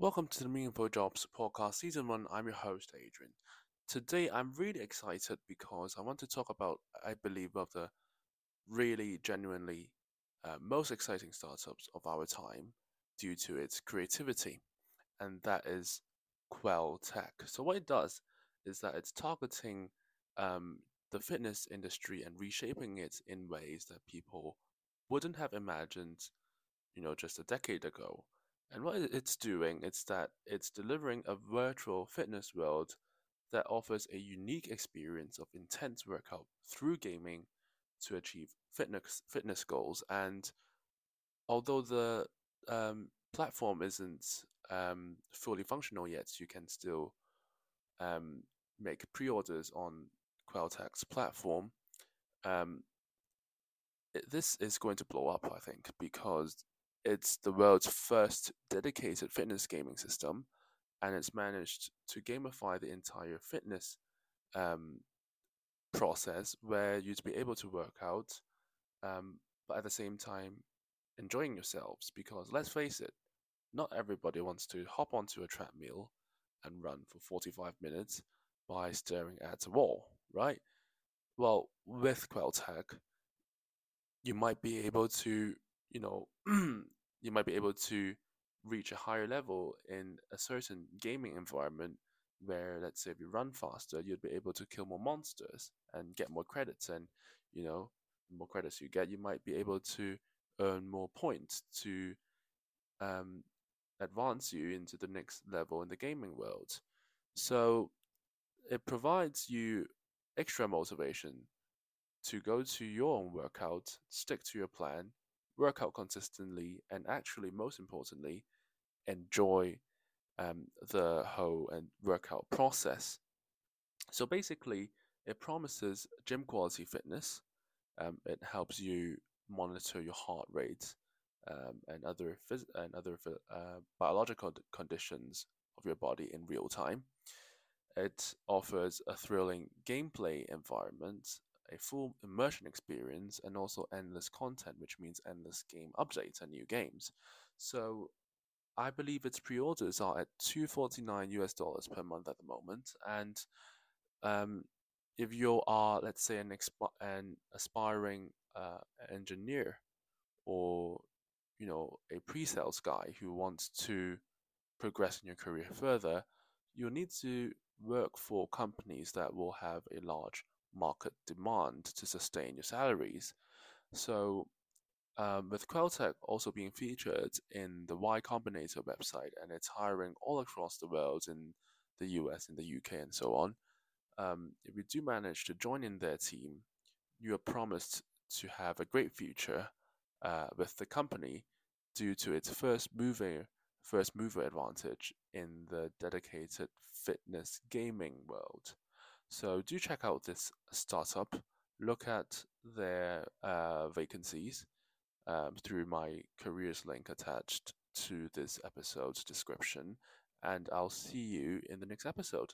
Welcome to the Meaningful Jobs Podcast Season 1. I'm your host, Adrian. Today, I'm really excited because I want to talk about, I believe, one of the really genuinely most exciting startups of our time due to its creativity, and that is Quell Tech. So what it does is that it's targeting the fitness industry and reshaping it in ways that people wouldn't have imagined, just a decade ago. And what it's doing is that it's delivering a virtual fitness world that offers a unique experience of intense workout through gaming to achieve fitness goals. And although the platform isn't fully functional yet, you can still make pre-orders on Quell Tech's platform. This is going to blow up, I think, because it's the world's first dedicated fitness gaming system, and it's managed to gamify the entire fitness process where you'd be able to work out, but at the same time enjoying yourselves, because let's face it, not everybody wants to hop onto a treadmill and run for 45 minutes by staring at a wall, right? Well, with Quell Tech, you might be able to you might be able to reach a higher level in a certain gaming environment where, let's say, if you run faster, you'd be able to kill more monsters and get more credits. And, the more credits you get, you might be able to earn more points to advance you into the next level in the gaming world. So it provides you extra motivation to go to your own workout, stick to your plan, work out consistently, and actually, most importantly, enjoy the whole workout process. So basically, it promises gym quality fitness. It helps you monitor your heart rate and other biological conditions of your body in real time. It offers a thrilling gameplay environment, a full immersion experience, and also endless content, which means endless game updates and new games. So I believe its pre-orders are at $249 per month at the moment. And if you are, let's say, an aspiring engineer or, a pre-sales guy who wants to progress in your career further, you'll need to work for companies that will have a large market demand to sustain your salaries. So with Quell Tech also being featured in the Y Combinator website, and it's hiring all across the world in the US, in the UK, and so on, if you do manage to join in their team, you are promised to have a great future with the company due to its first mover advantage in the dedicated fitness gaming world. So do check out this startup, look at their vacancies through my careers link attached to this episode's description, and I'll see you in the next episode.